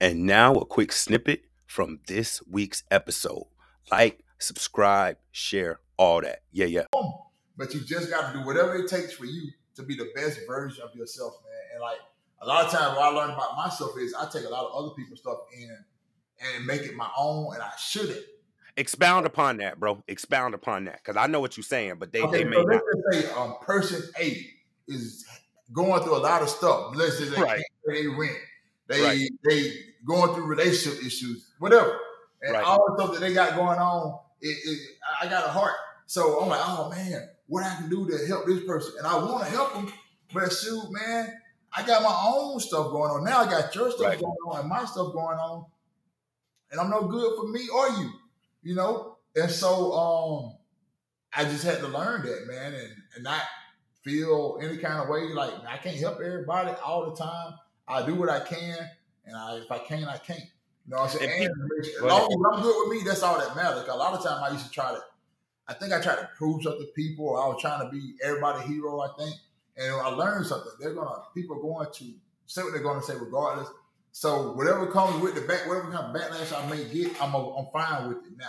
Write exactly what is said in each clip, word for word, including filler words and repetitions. And now a quick snippet from this week's episode. Like, subscribe, share, all that. Yeah, yeah. But you just got to do whatever it takes for you to be the best version of yourself, man. And like a lot of times what I learned about myself is I take a lot of other people's stuff in and make it my own, and I shouldn't. Expound upon that, bro. Expound upon that. Because I know what you're saying, but they, okay, they may so not. Let's say um, person A is going through a lot of stuff. Let's just say right. they can't pay rent. They, right. they going through relationship issues, whatever. And right. all the stuff that they got going on, it, it, I got a heart. So I'm like, oh, man, what I can do to help this person. And I want to help them, but shoot, man, I got my own stuff going on. Now I got your stuff right. going on and my stuff going on. And I'm no good for me or you. You know, and so um, I just had to learn that, man, and, and not feel any kind of way like I can't help everybody all the time. I do what I can, and I, if I can't, I can't. You know what I'm saying? And as long as I'm good with me, that's all that matters. A lot of times I used to try to, I think I tried to prove something to people. Or I was trying to be everybody's hero, I think, and I learned something. They're gonna people are going to say what they're going to say regardless. So whatever comes with the back, whatever kind of backlash I may get, I'm a, I'm fine with it now.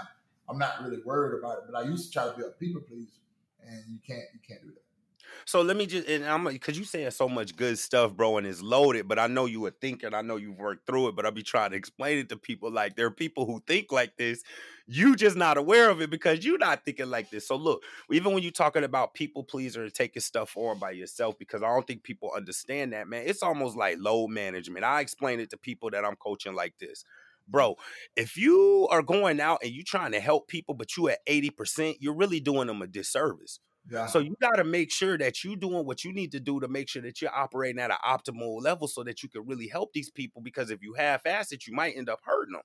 I'm not really worried about it, but I used to try to be a people pleaser, and you can't you can't do that. So let me just and I'm because you saying so much good stuff, bro, and it's loaded. But I know you were thinking, I know you've worked through it, but I'll be trying to explain it to people. Like there are people who think like this, you just not aware of it because you're not thinking like this. So look, even when you're talking about people pleaser and taking stuff on by yourself, because I don't think people understand that, man. It's almost like load management. I explain it to people that I'm coaching like this. Bro, if you are going out and you're trying to help people, but you at eighty percent, you're really doing them a disservice. Yeah. So you got to make sure that you're doing what you need to do to make sure that you're operating at an optimal level so that you can really help these people, because if you half-ass it, you might end up hurting them.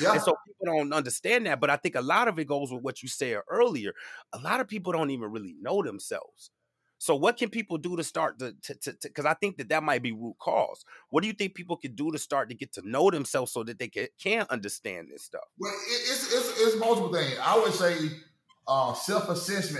Yeah. And so people don't understand that. But I think a lot of it goes with what you said earlier. A lot of people don't even really know themselves. So what can people do to start to, because I think that that might be root cause. What do you think people can do to start to get to know themselves so that they can, can understand this stuff? Well, it, it's, it's, it's multiple things. I would say uh, self-assessment